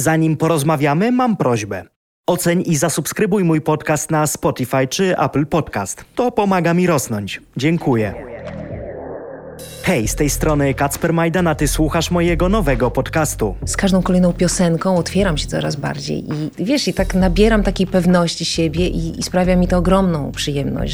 Zanim porozmawiamy, mam prośbę. Oceń i zasubskrybuj mój podcast na Spotify czy Apple Podcast. To pomaga mi rosnąć. Dziękuję. Hej, z tej strony Kacper Majdana, ty słuchasz mojego nowego podcastu. Z każdą kolejną piosenką otwieram się coraz bardziej i wiesz, i tak nabieram takiej pewności siebie i sprawia mi to ogromną przyjemność,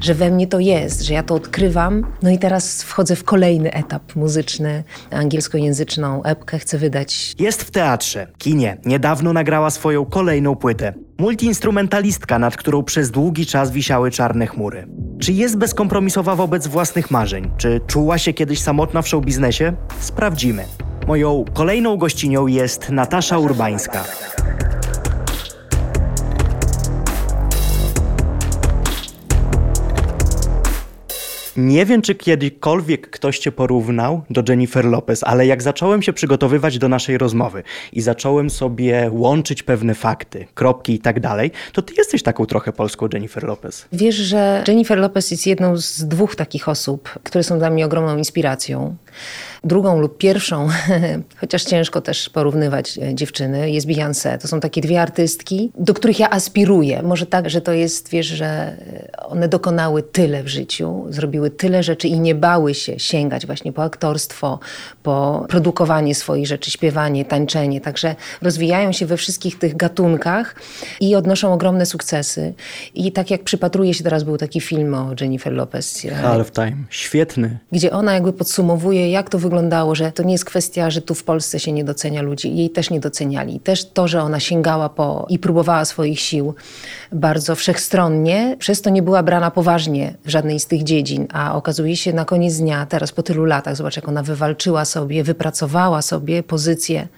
że we mnie to jest, że ja to odkrywam. No i teraz wchodzę w kolejny etap muzyczny, angielskojęzyczną epkę chcę wydać. Jest w teatrze, kinie. Niedawno nagrała swoją kolejną płytę. Multiinstrumentalistka, nad którą przez długi czas wisiały czarne chmury. Czy jest bezkompromisowa wobec własnych marzeń? Czy czuła się kiedyś samotna w showbiznesie? Sprawdzimy. Moją kolejną gościnią jest Natasza Urbańska. Nie wiem, czy kiedykolwiek ktoś cię porównał do Jennifer Lopez, ale jak zacząłem się przygotowywać do naszej rozmowy i zacząłem sobie łączyć pewne fakty, kropki i tak dalej, to ty jesteś taką trochę polską Jennifer Lopez. Wiesz, że Jennifer Lopez jest jedną z dwóch takich osób, które są dla mnie ogromną inspiracją. Drugą lub pierwszą, chociaż ciężko też porównywać dziewczyny, jest Beyoncé. To są takie dwie artystki, do których ja aspiruję. Może tak, że to jest, wiesz, że one dokonały tyle w życiu, zrobiły tyle rzeczy i nie bały się sięgać właśnie po aktorstwo, po produkowanie swoich rzeczy, śpiewanie, tańczenie. Także rozwijają się we wszystkich tych gatunkach i odnoszą ogromne sukcesy. I tak jak przypatruję się, teraz był taki film o Jennifer Lopez. Half Time. Świetny. Gdzie ona jakby podsumowuje, jak to wyglądało, że to nie jest kwestia, że tu w Polsce się nie docenia ludzi. Jej też nie doceniali. Też to, że ona sięgała po i próbowała swoich sił bardzo wszechstronnie, przez to nie była brana poważnie w żadnej z tych dziedzin, a okazuje się na koniec dnia, teraz po tylu latach, zobacz, jak ona wywalczyła sobie, wypracowała sobie pozycję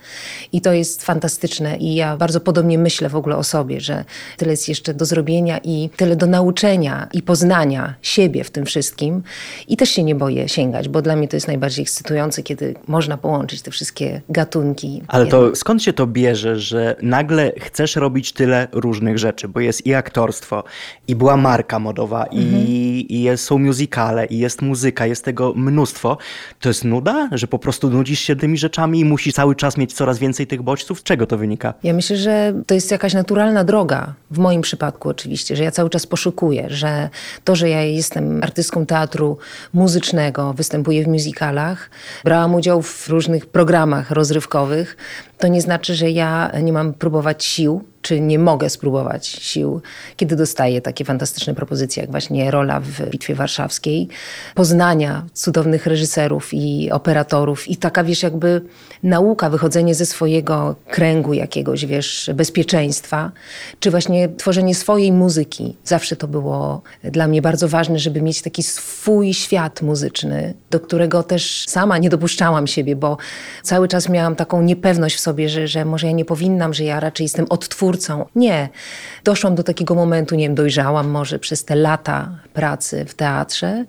i to jest fantastyczne i ja bardzo podobnie myślę w ogóle o sobie, że tyle jest jeszcze do zrobienia i tyle do nauczenia i poznania siebie w tym wszystkim i też się nie boję sięgać, bo dla mnie to jest najbardziej ekscytujące, kiedy można połączyć te wszystkie gatunki. Ale to skąd się to bierze, że nagle chcesz robić tyle różnych rzeczy, bo jest i aktorstwo, i była marka modowa, i są musicale, i jest muzyka, jest tego mnóstwo. To jest nuda, że po prostu nudzisz się tymi rzeczami i musisz cały czas mieć coraz więcej tych bodźców? Z czego to wynika? Ja myślę, że to jest jakaś naturalna droga, w moim przypadku oczywiście, że ja cały czas poszukuję, że to, że ja jestem artystką teatru muzycznego, występuję w musicalach, brałam udział w różnych programach rozrywkowych, to nie znaczy, że ja nie mam próbować sił, czy nie mogę spróbować sił, kiedy dostaję takie fantastyczne propozycje, jak właśnie rola w Bitwie Warszawskiej, poznania cudownych reżyserów i operatorów i taka, wiesz, jakby nauka, wychodzenie ze swojego kręgu jakiegoś, wiesz, bezpieczeństwa, czy właśnie tworzenie swojej muzyki. Zawsze to było dla mnie bardzo ważne, żeby mieć taki swój świat muzyczny, do którego też sama nie dopuszczałam siebie, bo cały czas miałam taką niepewność w sobie, że może ja nie powinnam, że ja raczej jestem odtwórcą. Nie. Doszłam do takiego momentu, nie wiem, dojrzałam może przez te lata pracy w teatrze,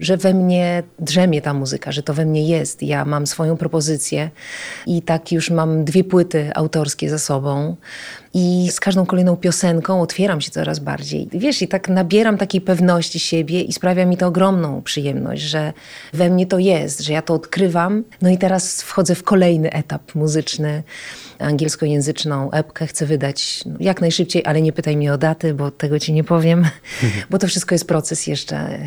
że we mnie drzemie ta muzyka, że to we mnie jest. Ja mam swoją propozycję i tak już mam 2 płyty autorskie za sobą i z każdą kolejną piosenką otwieram się coraz bardziej. Wiesz, i tak nabieram takiej pewności siebie i sprawia mi to ogromną przyjemność, że we mnie to jest, że ja to odkrywam. No i teraz wchodzę w kolejny etap muzyczny, angielskojęzyczną epkę chcę wydać jak najszybciej, ale nie pytaj mnie o daty, bo tego ci nie powiem, bo to wszystko jest proces jeszcze.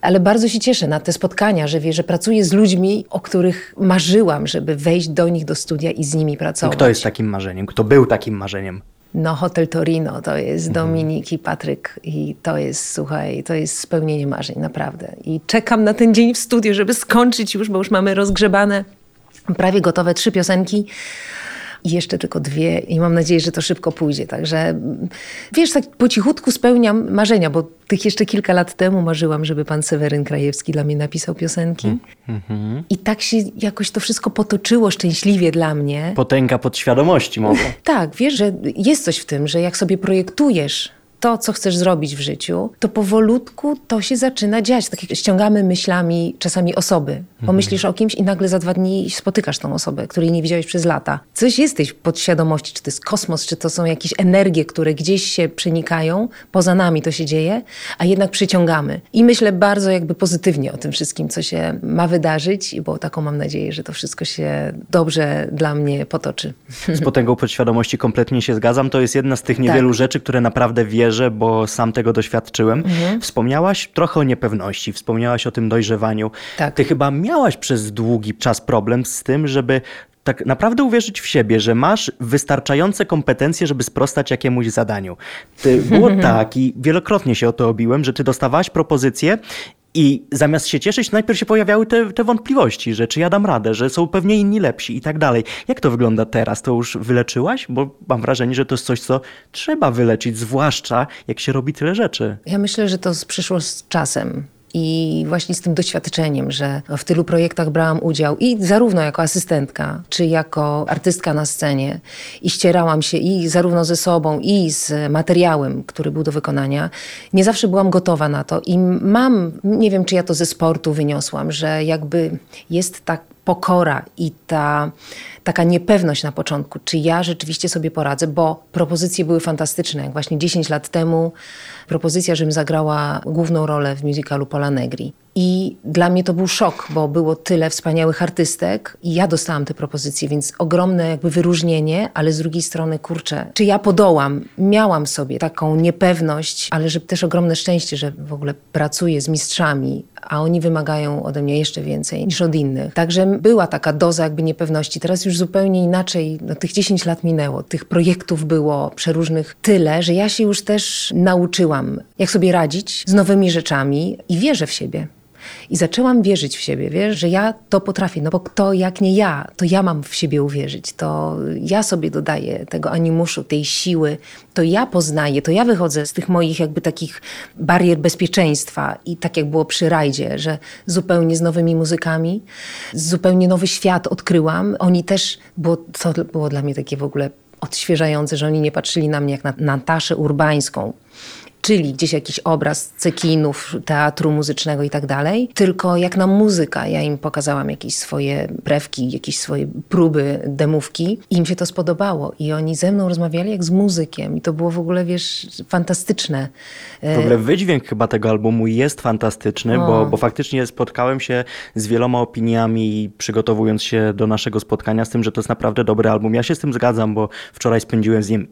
Ale bardzo się cieszę na te spotkania, że wiesz, że pracuję z ludźmi, o których marzyłam, żeby wejść do nich do studia i z nimi pracować. Kto jest takim marzeniem? Kto był takim marzeniem? No, Hotel Torino to jest Dominik i Patryk i to jest, słuchaj, to jest spełnienie marzeń, naprawdę. I czekam na ten dzień w studiu, żeby skończyć już, bo już mamy rozgrzebane prawie gotowe 3 piosenki i jeszcze tylko 2 i mam nadzieję, że to szybko pójdzie. Także wiesz, tak po cichutku spełniam marzenia, bo tych jeszcze kilka lat temu marzyłam, żeby pan Seweryn Krajewski dla mnie napisał piosenki. I tak się jakoś to wszystko potoczyło szczęśliwie dla mnie. Potęga podświadomości może. Tak, wiesz, że jest coś w tym, że jak sobie projektujesz to, co chcesz zrobić w życiu, to powolutku to się zaczyna dziać. Tak jak ściągamy myślami czasami osoby. Pomyślisz o kimś i nagle za 2 dni spotykasz tą osobę, której nie widziałeś przez lata. Coś jesteś w podświadomości, czy to jest kosmos, czy to są jakieś energie, które gdzieś się przenikają, poza nami to się dzieje, a jednak przyciągamy. I myślę bardzo jakby pozytywnie o tym wszystkim, co się ma wydarzyć, bo taką mam nadzieję, że to wszystko się dobrze dla mnie potoczy. Z potęgą podświadomości kompletnie się zgadzam. To jest jedna z tych niewielu rzeczy, które naprawdę wierzę, bo sam tego doświadczyłem. Wspomniałaś trochę o niepewności, wspomniałaś o tym dojrzewaniu. Ty chyba miałaś przez długi czas problem z tym, żeby tak naprawdę uwierzyć w siebie, że masz wystarczające kompetencje, żeby sprostać jakiemuś zadaniu. Było tak i wielokrotnie się o to obiłem, że ty dostawałaś propozycje i zamiast się cieszyć, najpierw się pojawiały te wątpliwości, że czy ja dam radę, że są pewnie inni lepsi i tak dalej. Jak to wygląda teraz? To już wyleczyłaś? Bo mam wrażenie, że to jest coś, co trzeba wyleczyć, zwłaszcza jak się robi tyle rzeczy. Ja myślę, że to przyszło z czasem. I właśnie z tym doświadczeniem, że w tylu projektach brałam udział i zarówno jako asystentka, czy jako artystka na scenie i ścierałam się i zarówno ze sobą i z materiałem, który był do wykonania. Nie zawsze byłam gotowa na to i nie wiem czy ja to ze sportu wyniosłam, że jakby jest tak pokora i taka niepewność na początku, czy ja rzeczywiście sobie poradzę, bo propozycje były fantastyczne. Jak właśnie 10 lat temu propozycja, żebym zagrała główną rolę w musicalu Pola Negri. I dla mnie to był szok, bo było tyle wspaniałych artystek i ja dostałam te propozycje, więc ogromne jakby wyróżnienie, ale z drugiej strony, kurczę, czy ja podołam? Miałam sobie taką niepewność, ale że też ogromne szczęście, że w ogóle pracuję z mistrzami, a oni wymagają ode mnie jeszcze więcej niż od innych. Także była taka doza jakby niepewności. Teraz już zupełnie inaczej, tych 10 lat minęło, tych projektów było przeróżnych tyle, że ja się już też nauczyłam, jak sobie radzić z nowymi rzeczami i wierzę w siebie. I zaczęłam wierzyć w siebie, wiesz, że ja to potrafię, no bo kto jak nie ja, to ja mam w siebie uwierzyć, to ja sobie dodaję tego animuszu, tej siły, to ja poznaję, to ja wychodzę z tych moich jakby takich barier bezpieczeństwa i tak jak było przy rajdzie, że zupełnie z nowymi muzykami, zupełnie nowy świat odkryłam, oni też, bo to było dla mnie takie w ogóle odświeżające, że oni nie patrzyli na mnie jak na Nataszę Urbańską, czyli gdzieś jakiś obraz cekinów, teatru muzycznego i tak dalej, tylko jak na muzyka. Ja im pokazałam jakieś swoje brewki, jakieś swoje próby, demówki i im się to spodobało. I oni ze mną rozmawiali jak z muzykiem i to było w ogóle, wiesz, fantastyczne. W ogóle wydźwięk chyba tego albumu jest fantastyczny, bo faktycznie spotkałem się z wieloma opiniami przygotowując się do naszego spotkania z tym, że to jest naprawdę dobry album. Ja się z tym zgadzam, bo wczoraj spędziłem z nim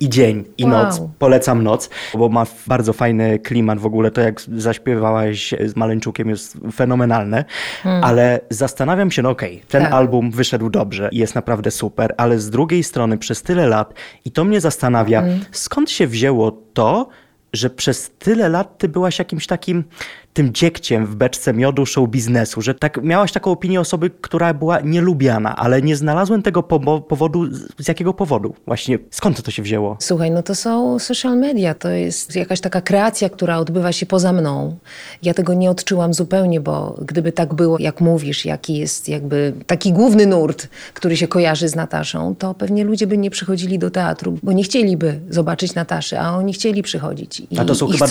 i dzień, i noc. Polecam noc, bo ma bardzo fajny klimat w ogóle. To jak zaśpiewałaś z Maleńczukiem jest fenomenalne, ale zastanawiam się, no okej, ten album wyszedł dobrze i jest naprawdę super, ale z drugiej strony przez tyle lat i to mnie zastanawia, skąd się wzięło to, że przez tyle lat ty byłaś jakimś takim tym dziegciem w beczce miodu show biznesu, że tak miałaś taką opinię osoby, która była nielubiana, ale nie znalazłem tego powodu, z jakiego powodu właśnie, skąd to się wzięło? Słuchaj, no to są social media, to jest jakaś taka kreacja, która odbywa się poza mną. Ja tego nie odczułam zupełnie, bo gdyby tak było, jak mówisz, jaki jest jakby taki główny nurt, który się kojarzy z Nataszą, to pewnie ludzie by nie przychodzili do teatru, bo nie chcieliby zobaczyć Nataszy, a oni chcieli przychodzić. A to są chyba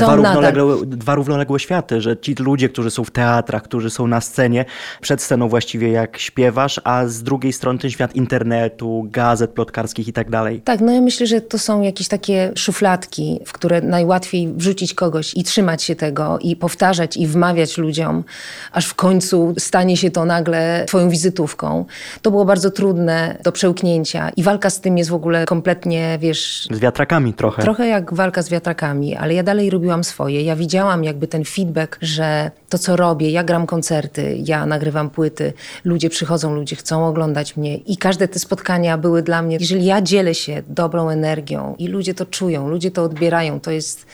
dwa równoległe światy, że ci ludzie, którzy są w teatrach, którzy są na scenie, przed sceną właściwie jak śpiewasz, a z drugiej strony ten świat internetu, gazet plotkarskich i tak dalej. Tak, no ja myślę, że to są jakieś takie szufladki, w które najłatwiej wrzucić kogoś i trzymać się tego i powtarzać i wmawiać ludziom, aż w końcu stanie się to nagle twoją wizytówką. To było bardzo trudne do przełknięcia i walka z tym jest w ogóle kompletnie, wiesz... Z wiatrakami trochę. Trochę jak walka z wiatrakami, ale ja dalej robiłam swoje. Ja widziałam jakby ten feedback, że to, co robię, ja gram koncerty, ja nagrywam płyty, ludzie przychodzą, ludzie chcą oglądać mnie i każde te spotkania były dla mnie, jeżeli ja dzielę się dobrą energią i ludzie to czują, ludzie to odbierają, to jest...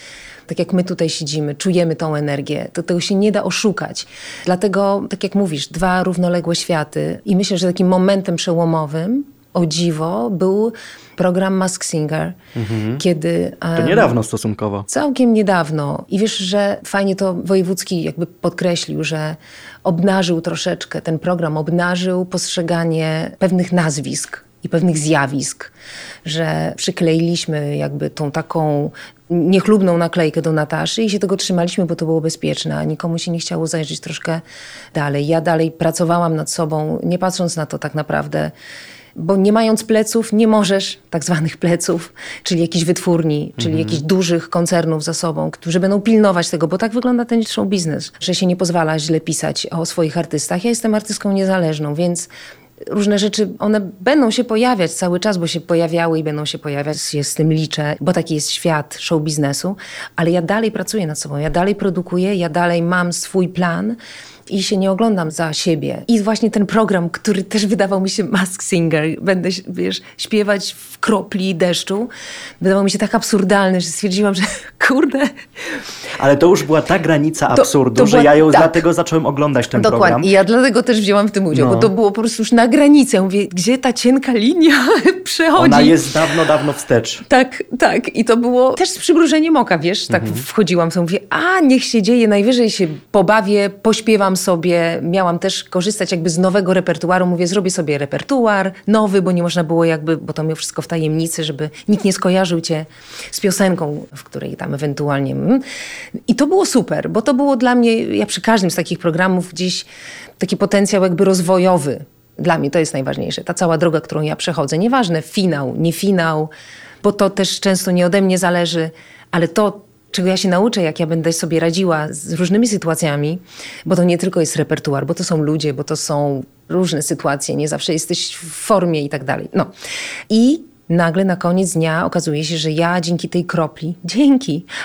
Tak jak my tutaj siedzimy, czujemy tą energię, to tego się nie da oszukać. Dlatego, tak jak mówisz, dwa równoległe światy i myślę, że takim momentem przełomowym, o dziwo, był program Mask Singer, kiedy... To niedawno stosunkowo. Całkiem niedawno. I wiesz, że fajnie to Wojewódzki jakby podkreślił, że obnażył troszeczkę, ten program obnażył postrzeganie pewnych nazwisk i pewnych zjawisk, że przykleiliśmy jakby tą taką niechlubną naklejkę do Nataszy i się tego trzymaliśmy, bo to było bezpieczne, a nikomu się nie chciało zajrzeć troszkę dalej. Ja dalej pracowałam nad sobą, nie patrząc na to tak naprawdę, bo nie mając pleców nie możesz, tak zwanych pleców, czyli jakichś wytwórni, czyli jakichś dużych koncernów za sobą, którzy będą pilnować tego, bo tak wygląda ten show biznes, że się nie pozwala źle pisać o swoich artystach. Ja jestem artystką niezależną, więc różne rzeczy, one będą się pojawiać cały czas, bo się pojawiały i będą się pojawiać, ja z tym liczę, bo taki jest świat show biznesu, ale ja dalej pracuję nad sobą, ja dalej produkuję, ja dalej mam swój plan i się nie oglądam za siebie. I właśnie ten program, który też wydawał mi się Mask Singer, będę, wiesz, śpiewać w kropli deszczu, wydawał mi się tak absurdalny, że stwierdziłam, że kurde. Ale to już była ta granica absurdu, to była, że ja ją tak. Dlatego zacząłem oglądać ten dokładnie. Program. Dokładnie, ja dlatego też wzięłam w tym udział, bo to było po prostu już na granicę. Mówię, gdzie ta cienka linia przechodzi? Ona jest dawno, dawno wstecz. Tak, tak. I to było też z przymrużeniem oka, wiesz, tak wchodziłam, sobie mówię, a niech się dzieje, najwyżej się pobawię, pośpiewam sobie, miałam też korzystać jakby z nowego repertuaru, mówię, zrobię sobie repertuar nowy, bo nie można było jakby, bo to miał wszystko w tajemnicy, żeby nikt nie skojarzył cię z piosenką, w której tam ewentualnie... I to było super, bo to było dla mnie, ja przy każdym z takich programów gdzieś taki potencjał jakby rozwojowy. Dla mnie to jest najważniejsze, ta cała droga, którą ja przechodzę. Nieważne, finał, nie finał, bo to też często nie ode mnie zależy, ale to, czego ja się nauczę, jak ja będę sobie radziła z różnymi sytuacjami, bo to nie tylko jest repertuar, bo to są ludzie, bo to są różne sytuacje, nie zawsze jesteś w formie i tak dalej. No. I nagle na koniec dnia okazuje się, że ja dzięki tej kropli,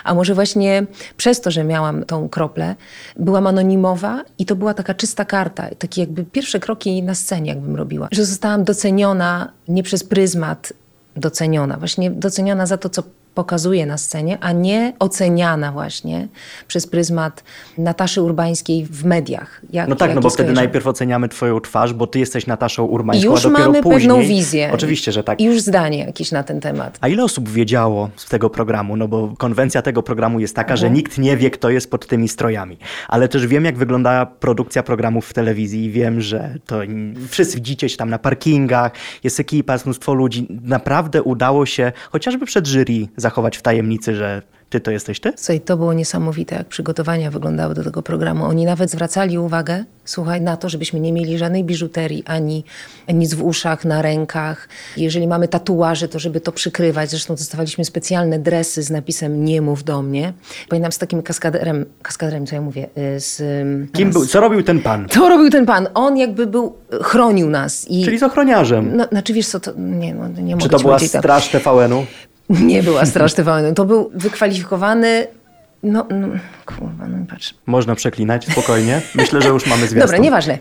a może właśnie przez to, że miałam tą kroplę, byłam anonimowa i to była taka czysta karta, takie jakby pierwsze kroki na scenie jakbym robiła, że zostałam doceniona nie przez pryzmat doceniona, właśnie doceniona za to, co pokazuje na scenie, a nie oceniana właśnie przez pryzmat Nataszy Urbańskiej w mediach. No tak, no bo wtedy najpierw oceniamy twoją twarz, bo ty jesteś Nataszą Urbańską, już a dopiero później. Już mamy pewną wizję. Oczywiście, że tak. I już zdanie jakieś na ten temat. A ile osób wiedziało z tego programu? No bo konwencja tego programu jest taka, że nikt nie wie, kto jest pod tymi strojami. Ale też wiem, jak wygląda produkcja programów w telewizji i wiem, że to wszyscy widzicie się tam na parkingach, jest ekipa, jest mnóstwo ludzi. Naprawdę udało się, chociażby przed jury, zachować w tajemnicy, że ty to jesteś ty? Słuchaj, to było niesamowite, jak przygotowania wyglądały do tego programu. Oni nawet zwracali uwagę, słuchaj, na to, żebyśmy nie mieli żadnej biżuterii, ani nic w uszach, na rękach. Jeżeli mamy tatuaże, to żeby to przykrywać. Zresztą dostawaliśmy specjalne dresy z napisem nie mów do mnie. Pamiętam z takim kaskaderem, co ja mówię, z... Kim był? Co robił ten pan? Co robił ten pan? On jakby był, chronił nas. I... Czyli z ochroniarzem. No, znaczy wiesz co, to... nie mogę Czy to była straż TVN-u? Nie była straż TVN-u. To był wykwalifikowany... No, patrz. Można przeklinać, spokojnie. Myślę, że już mamy zwiastun. Dobra, nieważne.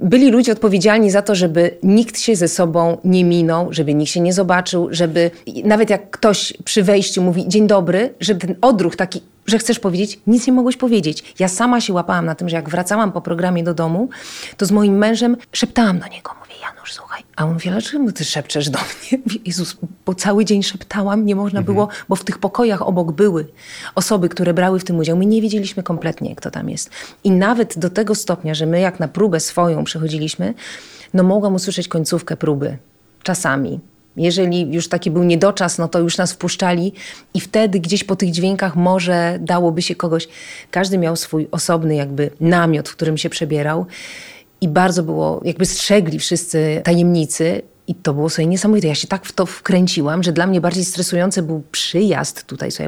Byli ludzie odpowiedzialni za to, żeby nikt się ze sobą nie minął, żeby nikt się nie zobaczył, żeby nawet jak ktoś przy wejściu mówi dzień dobry, żeby ten odruch taki, że chcesz powiedzieć, nic nie mogłeś powiedzieć. Ja sama się łapałam na tym, że jak wracałam po programie do domu, to z moim mężem szeptałam do niego, mówię, Janusz, słuchaj. A on mówi, dlaczego ty szepczesz do mnie? Jezus, bo cały dzień szeptałam, nie można było, bo w tych pokojach obok były osoby, które brały w tym udział. My nie wiedzieliśmy kompletnie, kto tam jest. I nawet do tego stopnia, że my jak na próbę swoją przychodziliśmy, no mogłam usłyszeć końcówkę próby. Czasami. Jeżeli już taki był niedoczas, no to już nas wpuszczali i wtedy gdzieś po tych dźwiękach może dałoby się kogoś... Każdy miał swój osobny jakby namiot, w którym się przebierał i bardzo było... Jakby strzegli wszyscy tajemnicy i to było sobie niesamowite. Ja się tak w to wkręciłam, że dla mnie bardziej stresujący był przyjazd tutaj. So,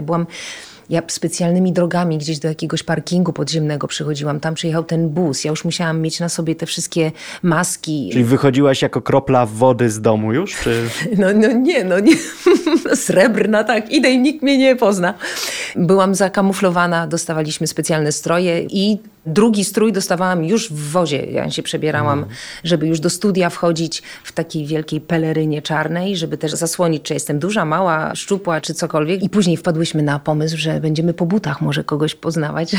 ja specjalnymi drogami gdzieś do jakiegoś parkingu podziemnego przychodziłam. Tam przyjechał ten bus. Ja już musiałam mieć na sobie te wszystkie maski. Czyli wychodziłaś jako kropla wody z domu już? Czy... No nie. Srebrna, tak. Idę i nikt mnie nie pozna. Byłam zakamuflowana, dostawaliśmy specjalne stroje i drugi strój dostawałam już w wozie. Ja się przebierałam, żeby już do studia wchodzić w takiej wielkiej pelerynie czarnej, żeby też zasłonić, czy jestem duża, mała, szczupła, czy cokolwiek. I później wpadłyśmy na pomysł, że będziemy po butach może kogoś poznawać.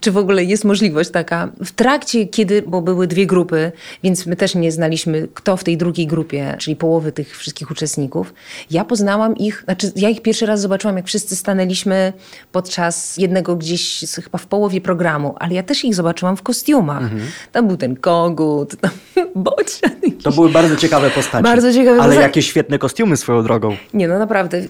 Czy w ogóle jest możliwość taka. W trakcie, kiedy, bo były dwie grupy, więc my też nie znaliśmy, kto w tej drugiej grupie, czyli połowy tych wszystkich uczestników. Ja poznałam ich, znaczy ja ich pierwszy raz zobaczyłam, jak wszyscy stanęliśmy podczas jednego gdzieś chyba w połowie programu, ale ja też ich zobaczyłam w kostiumach. Mhm. Tam był ten kogut, tam bocian. To były bardzo ciekawe postacie. Bardzo ciekawe. Ale jakie świetne kostiumy swoją drogą. Nie, no naprawdę.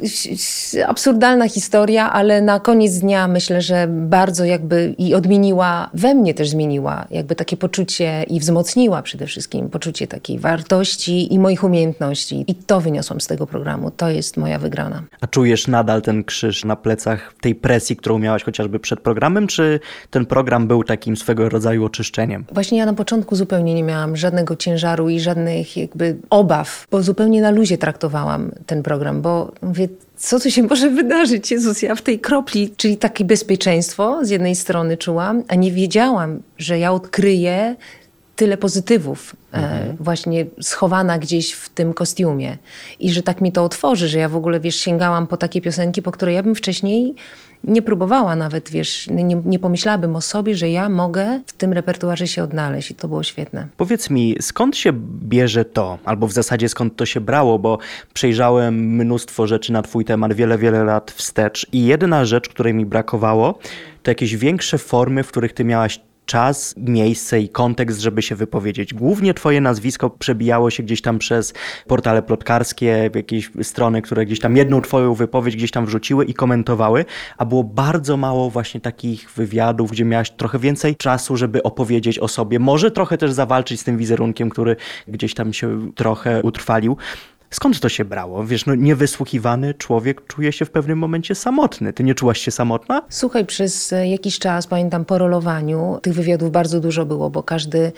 Absurdalna historia, ale na koniec dnia myślę, że bardzo jakby i odmieniła, we mnie też zmieniła jakby takie poczucie i wzmocniła przede wszystkim poczucie takiej wartości i moich umiejętności. I to wyniosłam z tego programu. To jest moja wygrana. A czujesz nadal ten krzyż na plecach tej presji, którą miałaś chociażby przed programem, czy ten program był takim swego rodzaju oczyszczeniem? Właśnie ja na początku zupełnie nie miałam żadnego ciężaru i żadnych jakby obaw, bo zupełnie na luzie traktowałam ten program, bo mówię, co tu się może wydarzyć? Jezus, ja w tej kropli, czyli takie bezpieczeństwo z jednej strony czułam, a nie wiedziałam, że ja odkryję tyle pozytywów właśnie schowana gdzieś w tym kostiumie i że tak mi to otworzy, że ja w ogóle, wiesz, sięgałam po takie piosenki, po które ja bym wcześniej nie próbowała nawet, wiesz, nie pomyślałabym o sobie, że ja mogę w tym repertuarze się odnaleźć i to było świetne. Powiedz mi, skąd się bierze to, albo w zasadzie skąd to się brało, bo przejrzałem mnóstwo rzeczy na twój temat wiele, wiele lat wstecz i jedna rzecz, której mi brakowało, to jakieś większe formy, w których ty miałaś czas, miejsce i kontekst, żeby się wypowiedzieć. Głównie twoje nazwisko przebijało się gdzieś tam przez portale plotkarskie, jakieś strony, które gdzieś tam jedną twoją wypowiedź gdzieś tam wrzuciły i komentowały, a było bardzo mało właśnie takich wywiadów, gdzie miałaś trochę więcej czasu, żeby opowiedzieć o sobie. Może trochę też zawalczyć z tym wizerunkiem, który gdzieś tam się trochę utrwalił. Skąd to się brało? Wiesz, no niewysłuchiwany człowiek czuje się w pewnym momencie samotny. Ty nie czułaś się samotna? Słuchaj, przez jakiś czas, pamiętam, po rolowaniu tych wywiadów bardzo dużo było, bo każdy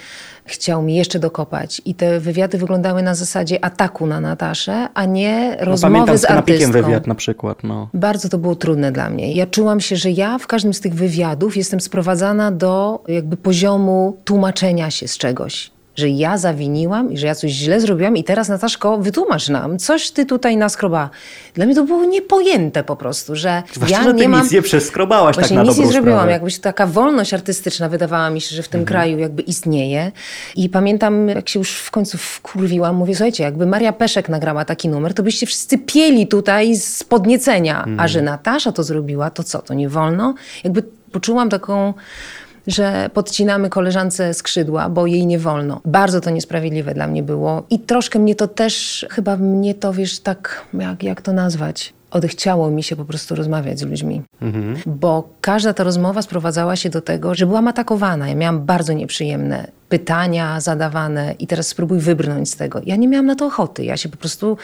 chciał mi jeszcze dokopać. I te wywiady wyglądały na zasadzie ataku na Nataszę, a nie rozmowy pamiętam, z artystką. Pamiętam z Kanapikiem wywiad na przykład. No. Bardzo to było trudne dla mnie. Ja czułam się, że ja w każdym z tych wywiadów jestem sprowadzana do jakby poziomu tłumaczenia się z czegoś. Że ja zawiniłam i że ja coś źle zrobiłam i teraz, Nataszko, wytłumacz nam, coś ty tutaj naskrobała. Dla mnie to było niepojęte po prostu, że właśnie, ja że nie mam... nic nie przeskrobałaś tak na dobrą sprawę. Nic nie zrobiłam, jakbyś taka wolność artystyczna wydawała mi się, że w tym kraju jakby istnieje. I pamiętam, jak się już w końcu wkurwiłam, mówię, słuchajcie, jakby Maria Peszek nagrała taki numer, to byście wszyscy pieli tutaj z podniecenia. A że Natasza to zrobiła, to co, to nie wolno? Jakby poczułam taką... że podcinamy koleżance skrzydła, bo jej nie wolno. Bardzo to niesprawiedliwe dla mnie było i troszkę mnie to też, chyba mnie to, wiesz, tak, jak to nazwać? Odechciało mi się po prostu rozmawiać z ludźmi. Bo każda ta rozmowa sprowadzała się do tego, że byłam atakowana. Ja miałam bardzo nieprzyjemne pytania zadawane i teraz spróbuj wybrnąć z tego. Ja nie miałam na to ochoty. Ja się po prostu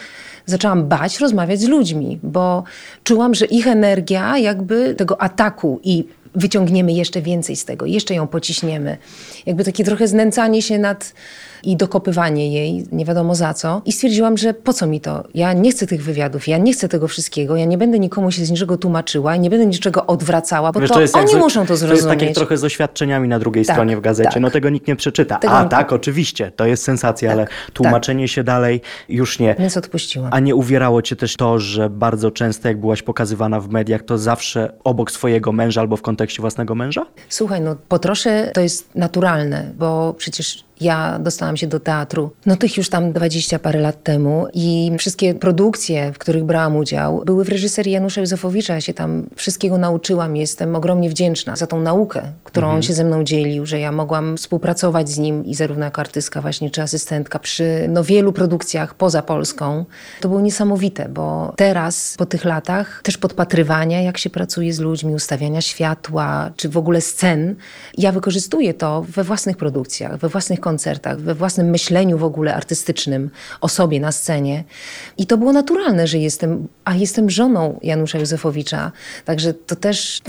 zaczęłam bać rozmawiać z ludźmi, bo czułam, że ich energia jakby tego ataku i wyciągniemy jeszcze więcej z tego, jeszcze ją pociśniemy. Jakby takie trochę znęcanie się nad i dokopywanie jej, nie wiadomo za co. I stwierdziłam, że po co mi to? Ja nie chcę tych wywiadów, ja nie chcę tego wszystkiego, ja nie będę nikomu się z niczego tłumaczyła, nie będę niczego odwracała, bo wiesz, to oni muszą to zrozumieć. To jest takie trochę z oświadczeniami na drugiej stronie w gazecie. Tak. No tego nikt nie przeczyta. Tak, oczywiście, to jest sensacja, tak, ale tłumaczenie się dalej już nie. Więc odpuściłam. A nie uwierało cię też to, że bardzo często jak byłaś pokazywana w mediach, to zawsze obok swojego męża albo w kontekście własnego męża? Słuchaj, no potroszę to jest naturalne, bo przecież ja dostałam się do teatru, no tych już tam 20 parę lat temu i wszystkie produkcje, w których brałam udział, były w reżyserii Janusza Józefowicza. Ja się tam wszystkiego nauczyłam, jestem ogromnie wdzięczna za tą naukę, którą on się ze mną dzielił, że ja mogłam współpracować z nim i zarówno jako artystka właśnie, czy asystentka przy wielu produkcjach poza Polską. To było niesamowite, bo teraz po tych latach też podpatrywania, jak się pracuje z ludźmi, ustawiania światła, czy w ogóle scen, ja wykorzystuję to we własnych produkcjach, we własnych koncertach, we własnym myśleniu w ogóle artystycznym o sobie na scenie. I to było naturalne, że jestem żoną Janusza Józefowicza. Także to też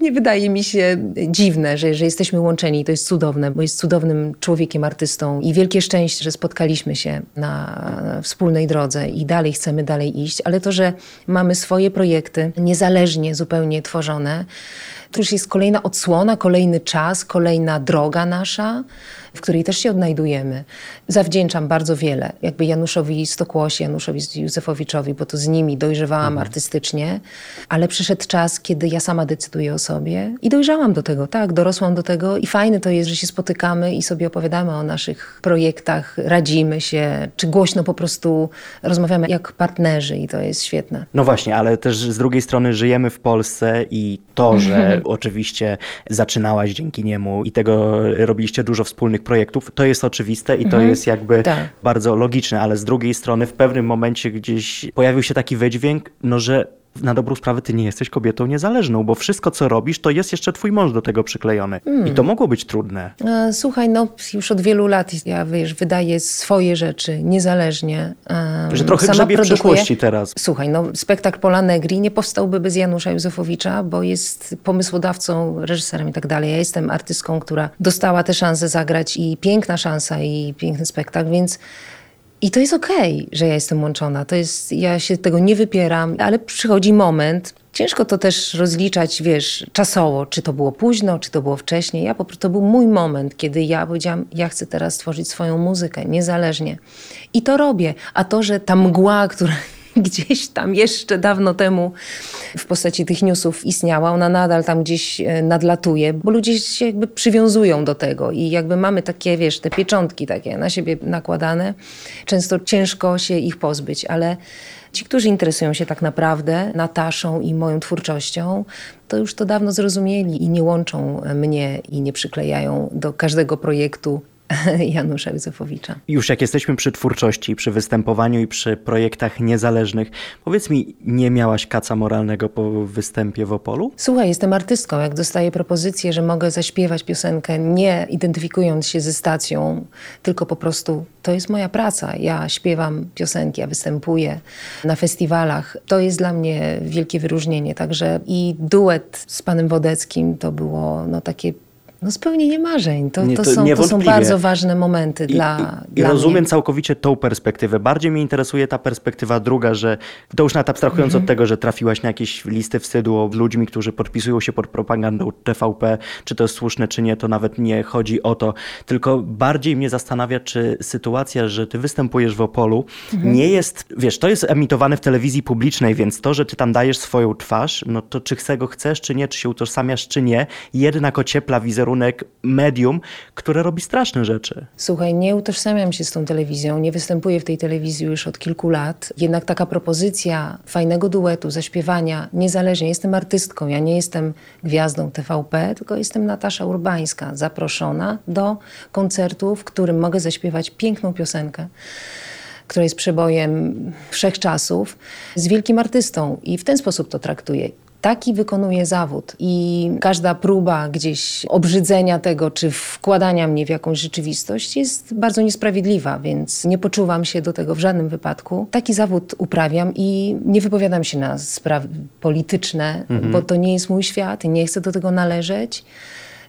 nie wydaje mi się dziwne, że jesteśmy łączeni. To jest cudowne, bo jest cudownym człowiekiem, artystą i wielkie szczęście, że spotkaliśmy się na wspólnej drodze i dalej chcemy dalej iść. Ale to, że mamy swoje projekty niezależnie zupełnie tworzone, to już jest kolejna odsłona, kolejny czas, kolejna droga nasza, w której też się odnajdujemy. Zawdzięczam bardzo wiele, jakby Januszowi Stokłosie, Januszowi Józefowiczowi, bo to z nimi dojrzewałam artystycznie, ale przyszedł czas, kiedy ja sama decyduję o sobie i dojrzałam do tego, tak, dorosłam do tego i fajne to jest, że się spotykamy i sobie opowiadamy o naszych projektach, radzimy się, czy głośno po prostu rozmawiamy jak partnerzy i to jest świetne. No właśnie, ale też z drugiej strony żyjemy w Polsce i to, że oczywiście zaczynałaś dzięki niemu i tego robiliście dużo wspólnych projektów. To jest oczywiste i to jest jakby bardzo logiczne, ale z drugiej strony w pewnym momencie gdzieś pojawił się taki wydźwięk, no że na dobrą sprawę ty nie jesteś kobietą niezależną, bo wszystko co robisz, to jest jeszcze twój mąż do tego przyklejony. I to mogło być trudne. Słuchaj, no już od wielu lat ja wydaję swoje rzeczy niezależnie. Że trochę grzebie w przeszłości teraz. Słuchaj, no spektakl Pola Negri nie powstałby bez Janusza Józefowicza, bo jest pomysłodawcą, reżyserem i tak dalej. Ja jestem artystką, która dostała tę szansę zagrać i piękna szansa i piękny spektakl, więc... I to jest okej, że ja jestem łączona. To jest, ja się tego nie wypieram, ale przychodzi moment. Ciężko to też rozliczać, wiesz, czasowo. Czy to było późno, czy to było wcześniej. Ja po prostu, to był mój moment, kiedy ja powiedziałam, ja chcę teraz stworzyć swoją muzykę, niezależnie. I to robię. A to, że ta mgła, która gdzieś tam jeszcze dawno temu w postaci tych newsów istniała, ona nadal tam gdzieś nadlatuje, bo ludzie się jakby przywiązują do tego i jakby mamy takie, wiesz, te pieczątki takie na siebie nakładane. Często ciężko się ich pozbyć, ale ci, którzy interesują się tak naprawdę Nataszą i moją twórczością, to już to dawno zrozumieli i nie łączą mnie i nie przyklejają do każdego projektu Janusza Józefowicza. Już jak jesteśmy przy twórczości, przy występowaniu i przy projektach niezależnych, powiedz mi, nie miałaś kaca moralnego po występie w Opolu? Słuchaj, jestem artystką. Jak dostaję propozycję, że mogę zaśpiewać piosenkę, nie identyfikując się ze stacją, tylko po prostu to jest moja praca. Ja śpiewam piosenki, ja występuję na festiwalach. To jest dla mnie wielkie wyróżnienie. Także i duet z panem Wodeckim to było no takie... No spełnienie marzeń. To są bardzo ważne momenty dla rozumiem mnie. Całkowicie tą perspektywę. Bardziej mnie interesuje ta perspektywa druga, że to już nawet abstrahując od tego, że trafiłaś na jakieś listy wstydu z ludźmi, którzy podpisują się pod propagandą TVP, czy to jest słuszne, czy nie, to nawet nie chodzi o to. Tylko bardziej mnie zastanawia, czy sytuacja, że ty występujesz w Opolu, nie jest, wiesz, to jest emitowane w telewizji publicznej, więc to, że ty tam dajesz swoją twarz, no to czy tego chcesz, czy nie, czy się utożsamiasz, czy nie, jednak ociepla wizerunek medium, które robi straszne rzeczy. Słuchaj, nie utożsamiam się z tą telewizją, nie występuję w tej telewizji już od kilku lat. Jednak taka propozycja fajnego duetu, zaśpiewania, niezależnie, jestem artystką, ja nie jestem gwiazdą TVP, tylko jestem Natasza Urbańska, zaproszona do koncertu, w którym mogę zaśpiewać piękną piosenkę, która jest przebojem wszechczasów, z wielkim artystą i w ten sposób to traktuję. Taki wykonuje zawód i każda próba gdzieś obrzydzenia tego, czy wkładania mnie w jakąś rzeczywistość jest bardzo niesprawiedliwa, więc nie poczuwam się do tego w żadnym wypadku. Taki zawód uprawiam i nie wypowiadam się na sprawy polityczne, bo to nie jest mój świat i nie chcę do tego należeć.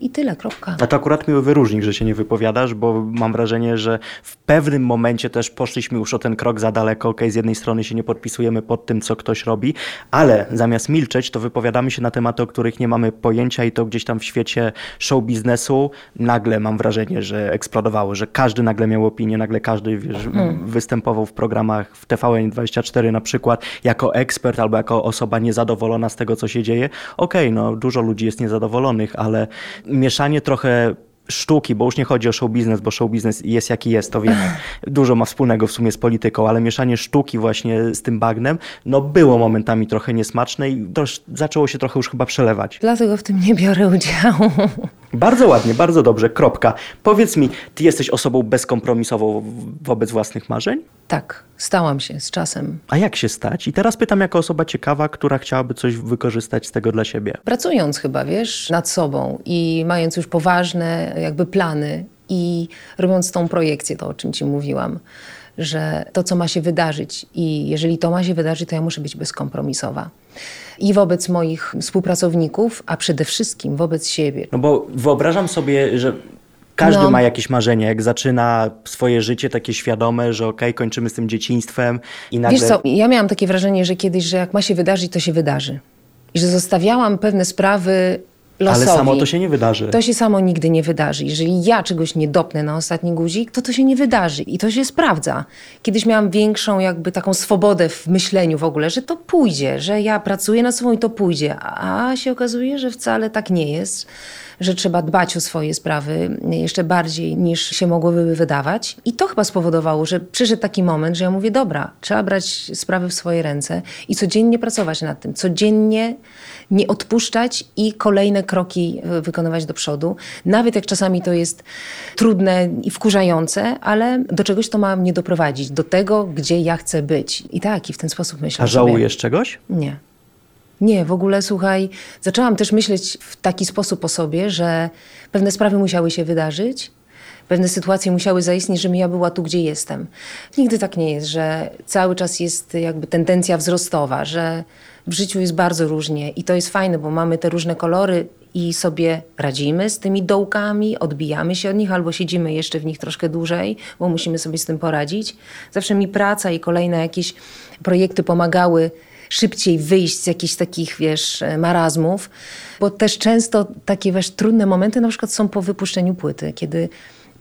I tyle, kropka. A to akurat miły wyróżnik, że się nie wypowiadasz, bo mam wrażenie, że w pewnym momencie też poszliśmy już o ten krok za daleko. Okej, z jednej strony się nie podpisujemy pod tym, co ktoś robi, ale zamiast milczeć, to wypowiadamy się na tematy, o których nie mamy pojęcia i to gdzieś tam w świecie show biznesu nagle mam wrażenie, że eksplodowało, że każdy nagle miał opinię, nagle każdy występował w programach w TVN24 na przykład jako ekspert albo jako osoba niezadowolona z tego, co się dzieje. Okej, no dużo ludzi jest niezadowolonych, ale... mieszanie trochę sztuki, bo już nie chodzi o show biznes, bo show biznes jest jaki jest, to wiemy. Dużo ma wspólnego w sumie z polityką, ale mieszanie sztuki właśnie z tym bagnem, no było momentami trochę niesmaczne i zaczęło się trochę już chyba przelewać. Dlatego w tym nie biorę udziału. Bardzo ładnie, bardzo dobrze, kropka. Powiedz mi, ty jesteś osobą bezkompromisową wobec własnych marzeń? Tak, stałam się z czasem. A jak się stać? I teraz pytam jako osoba ciekawa, która chciałaby coś wykorzystać z tego dla siebie. Pracując chyba, wiesz, nad sobą i mając już poważne jakby plany i robiąc tą projekcję, to o czym ci mówiłam, że to co ma się wydarzyć i jeżeli to ma się wydarzyć, to ja muszę być bezkompromisowa. I wobec moich współpracowników, a przede wszystkim wobec siebie. No bo wyobrażam sobie, że... Każdy ma jakieś marzenie, jak zaczyna swoje życie takie świadome, że okej, kończymy z tym dzieciństwem i nagle... Wiesz co, ja miałam takie wrażenie, że kiedyś, że jak ma się wydarzyć, to się wydarzy. I że zostawiałam pewne sprawy losowi. Ale samo to się nie wydarzy. To się samo nigdy nie wydarzy. Jeżeli ja czegoś nie dopnę na ostatni guzik, to się nie wydarzy i to się sprawdza. Kiedyś miałam większą jakby taką swobodę w myśleniu w ogóle, że to pójdzie, że ja pracuję nad sobą i to pójdzie. A się okazuje, że wcale tak nie jest. że trzeba dbać o swoje sprawy jeszcze bardziej niż się mogłyby wydawać. I to chyba spowodowało, że przyszedł taki moment, że ja mówię, dobra, trzeba brać sprawy w swoje ręce i codziennie pracować nad tym, codziennie nie odpuszczać i kolejne kroki wykonywać do przodu. Nawet jak czasami to jest trudne i wkurzające, ale do czegoś to ma mnie doprowadzić, do tego, gdzie ja chcę być. I tak, i w ten sposób myślę. A żałujesz czegoś? Nie. Nie, w ogóle, słuchaj, zaczęłam też myśleć w taki sposób o sobie, że pewne sprawy musiały się wydarzyć, pewne sytuacje musiały zaistnieć, żebym ja była tu, gdzie jestem. Nigdy tak nie jest, że cały czas jest jakby tendencja wzrostowa, że w życiu jest bardzo różnie i to jest fajne, bo mamy te różne kolory i sobie radzimy z tymi dołkami, odbijamy się od nich albo siedzimy jeszcze w nich troszkę dłużej, bo musimy sobie z tym poradzić. Zawsze mi praca i kolejne jakieś projekty pomagały szybciej wyjść z jakichś takich, wiesz, marazmów, bo też często takie, wiesz, trudne momenty na przykład są po wypuszczeniu płyty, kiedy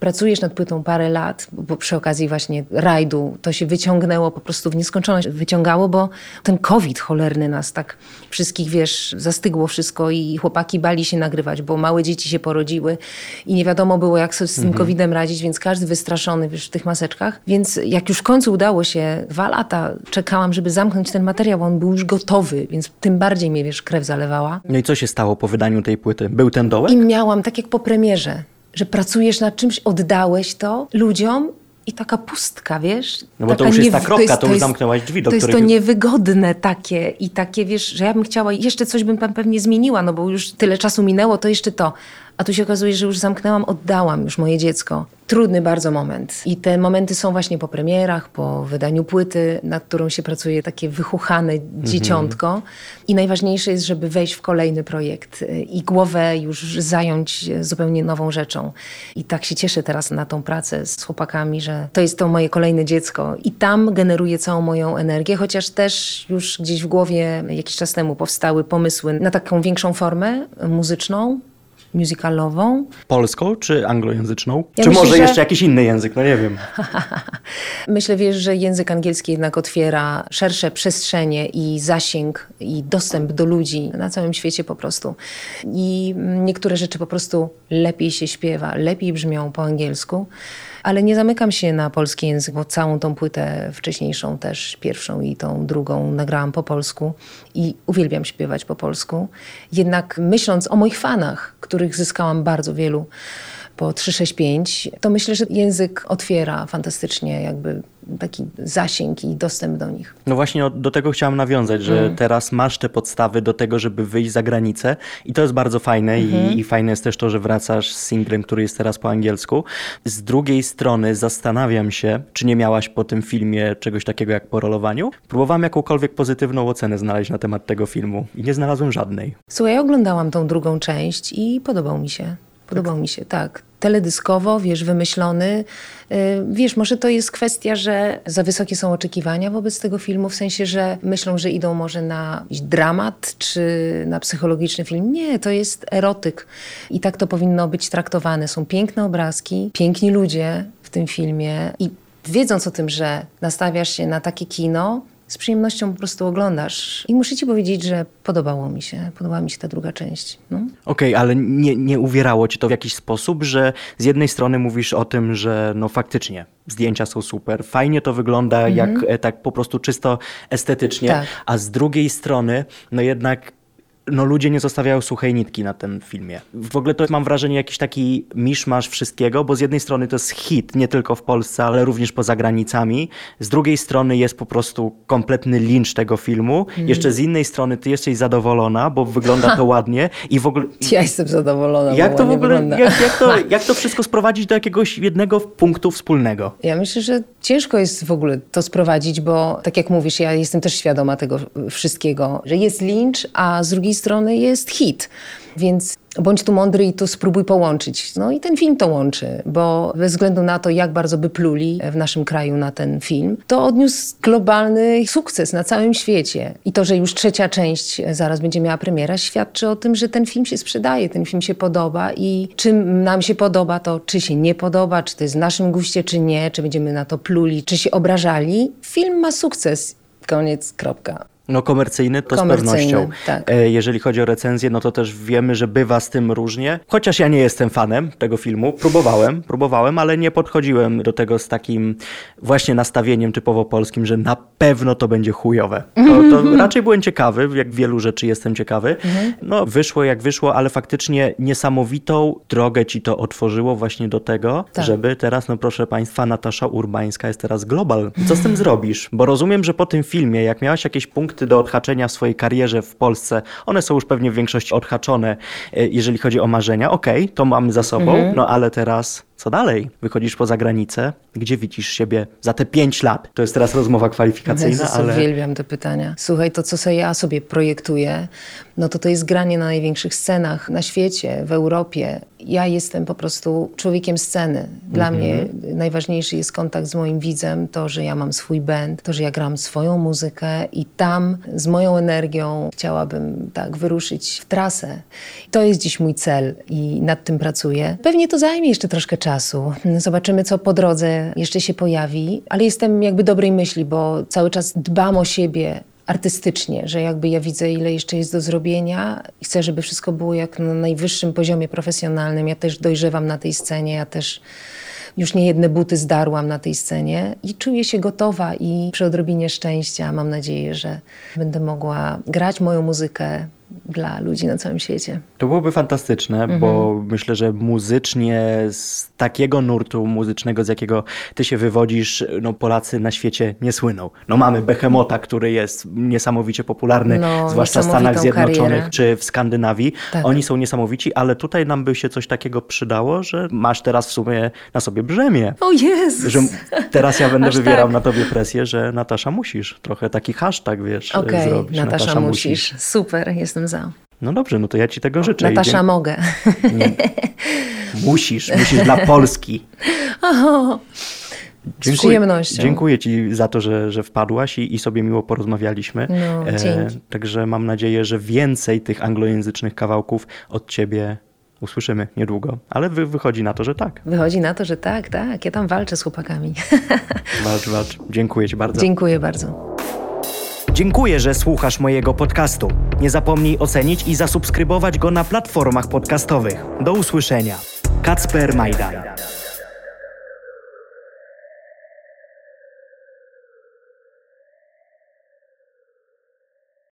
pracujesz nad płytą parę lat, bo przy okazji właśnie rajdu to się wyciągnęło po prostu w nieskończoność, wyciągało, bo ten COVID cholerny nas tak wszystkich, wiesz, zastygło wszystko i chłopaki bali się nagrywać, bo małe dzieci się porodziły i nie wiadomo było, jak sobie z tym COVID-em radzić, więc każdy wystraszony, wiesz, w tych maseczkach. Więc jak już w końcu udało się, 2 lata czekałam, żeby zamknąć ten materiał, bo on był już gotowy, więc tym bardziej mnie, wiesz, krew zalewała. No i co się stało po wydaniu tej płyty? Był ten dołek? I miałam, tak jak po premierze, że pracujesz nad czymś, oddałeś to ludziom i taka pustka, wiesz? No bo to już jest ta kropka, to już zamknęłaś drzwi, do których... To jest to niewygodne takie i takie, wiesz, że ja bym chciała, jeszcze coś bym tam pewnie zmieniła, no bo już tyle czasu minęło, to jeszcze to. A tu się okazuje, że już zamknęłam, oddałam już moje dziecko. Trudny bardzo moment. I te momenty są właśnie po premierach, po wydaniu płyty, nad którą się pracuje takie wychuchane dzieciątko. I najważniejsze jest, żeby wejść w kolejny projekt i głowę już zająć zupełnie nową rzeczą. I tak się cieszę teraz na tą pracę z chłopakami, że to jest to moje kolejne dziecko. I tam generuję całą moją energię, chociaż też już gdzieś w głowie jakiś czas temu powstały pomysły na taką większą formę muzyczną, musicalową. Polską czy anglojęzyczną? Ja czy myślę, może jeszcze jakiś inny język? No nie wiem. Myślę, wiesz, że język angielski jednak otwiera szersze przestrzenie i zasięg i dostęp do ludzi na całym świecie po prostu. I niektóre rzeczy po prostu lepiej się śpiewa, lepiej brzmią po angielsku. Ale nie zamykam się na polski język, bo całą tą płytę wcześniejszą też, pierwszą i tą drugą, nagrałam po polsku i uwielbiam śpiewać po polsku. Jednak myśląc o moich fanach, których zyskałam bardzo wielu po 365, to myślę, że język otwiera fantastycznie jakby taki zasięg i dostęp do nich. No właśnie do tego chciałam nawiązać, że teraz masz te podstawy do tego, żeby wyjść za granicę i to jest bardzo fajne i fajne jest też to, że wracasz z singlem, który jest teraz po angielsku. Z drugiej strony zastanawiam się, czy nie miałaś po tym filmie czegoś takiego jak po rolowaniu? Próbowałam jakąkolwiek pozytywną ocenę znaleźć na temat tego filmu i nie znalazłem żadnej. Słuchaj, oglądałam tą drugą część i podobał mi się. Podobał mi się, tak. Teledyskowo, wiesz, wymyślony. Wiesz, może to jest kwestia, że za wysokie są oczekiwania wobec tego filmu, w sensie, że myślą, że idą może na dramat czy na psychologiczny film. Nie, to jest erotyk i tak to powinno być traktowane. Są piękne obrazki, piękni ludzie w tym filmie i wiedząc o tym, że nastawiasz się na takie kino, z przyjemnością po prostu oglądasz. I muszę ci powiedzieć, że podobała mi się ta druga część. No. Okej, ale nie uwierało cię to w jakiś sposób, że z jednej strony mówisz o tym, że no faktycznie zdjęcia są super, fajnie to wygląda, jak tak po prostu czysto estetycznie, tak. A z drugiej strony no jednak ludzie nie zostawiają suchej nitki na tym filmie. W ogóle to mam wrażenie jakiś taki miszmasz wszystkiego, bo z jednej strony to jest hit nie tylko w Polsce, ale również poza granicami. Z drugiej strony jest po prostu kompletny lincz tego filmu. Jeszcze z innej strony ty jesteś zadowolona, bo wygląda to ładnie i w ogóle... Ja jestem zadowolona, jak to w ogóle, jak to wszystko sprowadzić do jakiegoś jednego punktu wspólnego? Ja myślę, że ciężko jest w ogóle to sprowadzić, bo tak jak mówisz, ja jestem też świadoma tego wszystkiego, że jest lincz, a z drugiej strony jest hit, więc bądź tu mądry i to spróbuj połączyć. No i ten film to łączy, bo bez względu na to, jak bardzo by pluli w naszym kraju na ten film, to odniósł globalny sukces na całym świecie. I to, że już 3. część zaraz będzie miała premierę, świadczy o tym, że ten film się sprzedaje, ten film się podoba i czym nam się podoba, to czy się nie podoba, czy to jest w naszym guście, czy nie, czy będziemy na to pluli, czy się obrażali. Film ma sukces. Koniec, kropka. No komercyjny to komercyjny, z pewnością. Tak. Jeżeli chodzi o recenzję, no to też wiemy, że bywa z tym różnie. Chociaż ja nie jestem fanem tego filmu. Próbowałem, ale nie podchodziłem do tego z takim właśnie nastawieniem typowo polskim, że na pewno to będzie chujowe. To raczej byłem ciekawy, jak wielu rzeczy jestem ciekawy. No wyszło jak wyszło, ale faktycznie niesamowitą drogę ci to otworzyło właśnie do tego, tak, żeby teraz, no proszę państwa, Natasza Urbańska jest teraz global. Co z tym zrobisz? Bo rozumiem, że po tym filmie, jak miałaś jakieś punkty do odhaczenia w swojej karierze w Polsce, one są już pewnie w większości odhaczone, jeżeli chodzi o marzenia. Okej, to mamy za sobą, no ale teraz co dalej? Wychodzisz poza granicę, gdzie widzisz siebie za te 5 lat? To jest teraz rozmowa kwalifikacyjna, Jezus, ale... Uwielbiam te pytania. Słuchaj, to co ja sobie projektuję, no to jest granie na największych scenach na świecie, w Europie. Ja jestem po prostu człowiekiem sceny. Dla mnie najważniejszy jest kontakt z moim widzem, to, że ja mam swój band, to, że ja gram swoją muzykę i tam z moją energią chciałabym tak wyruszyć w trasę. To jest dziś mój cel i nad tym pracuję. Pewnie to zajmie jeszcze troszkę czasu. Zobaczymy, co po drodze jeszcze się pojawi, ale jestem jakby dobrej myśli, bo cały czas dbam o siebie artystycznie, że jakby ja widzę, ile jeszcze jest do zrobienia i chcę, żeby wszystko było jak na najwyższym poziomie profesjonalnym. Ja też dojrzewam na tej scenie, ja też już niejedne buty zdarłam na tej scenie i czuję się gotowa i przy odrobinie szczęścia mam nadzieję, że będę mogła grać moją muzykę dla ludzi na całym świecie. To byłoby fantastyczne, bo myślę, że muzycznie z takiego nurtu muzycznego, z jakiego ty się wywodzisz, no Polacy na świecie nie słyną. No mamy Behemota, który jest niesamowicie popularny, no, zwłaszcza w Stanach Zjednoczonych czy w Skandynawii. Tak. Oni są niesamowici, ale tutaj nam by się coś takiego przydało, że masz teraz w sumie na sobie brzemię. O Jezus! Że teraz ja będę wywierał na tobie presję, że Natasza musisz. Trochę taki hashtag, wiesz, zrobić. Natasza musisz. Super, jestem za. No dobrze, no to ja ci tego życzę. Natasza, mogę. Nie. Musisz dla Polski. Oho. Z przyjemnością. Dziękuję ci za to, że wpadłaś i sobie miło porozmawialiśmy. No, także mam nadzieję, że więcej tych anglojęzycznych kawałków od ciebie usłyszymy niedługo, ale wychodzi na to, że tak. Wychodzi na to, że tak. Ja tam walczę z chłopakami. Walcz. Dziękuję ci bardzo. Dziękuję bardzo. Dziękuję, że słuchasz mojego podcastu. Nie zapomnij ocenić i zasubskrybować go na platformach podcastowych. Do usłyszenia. Kacper Majdan.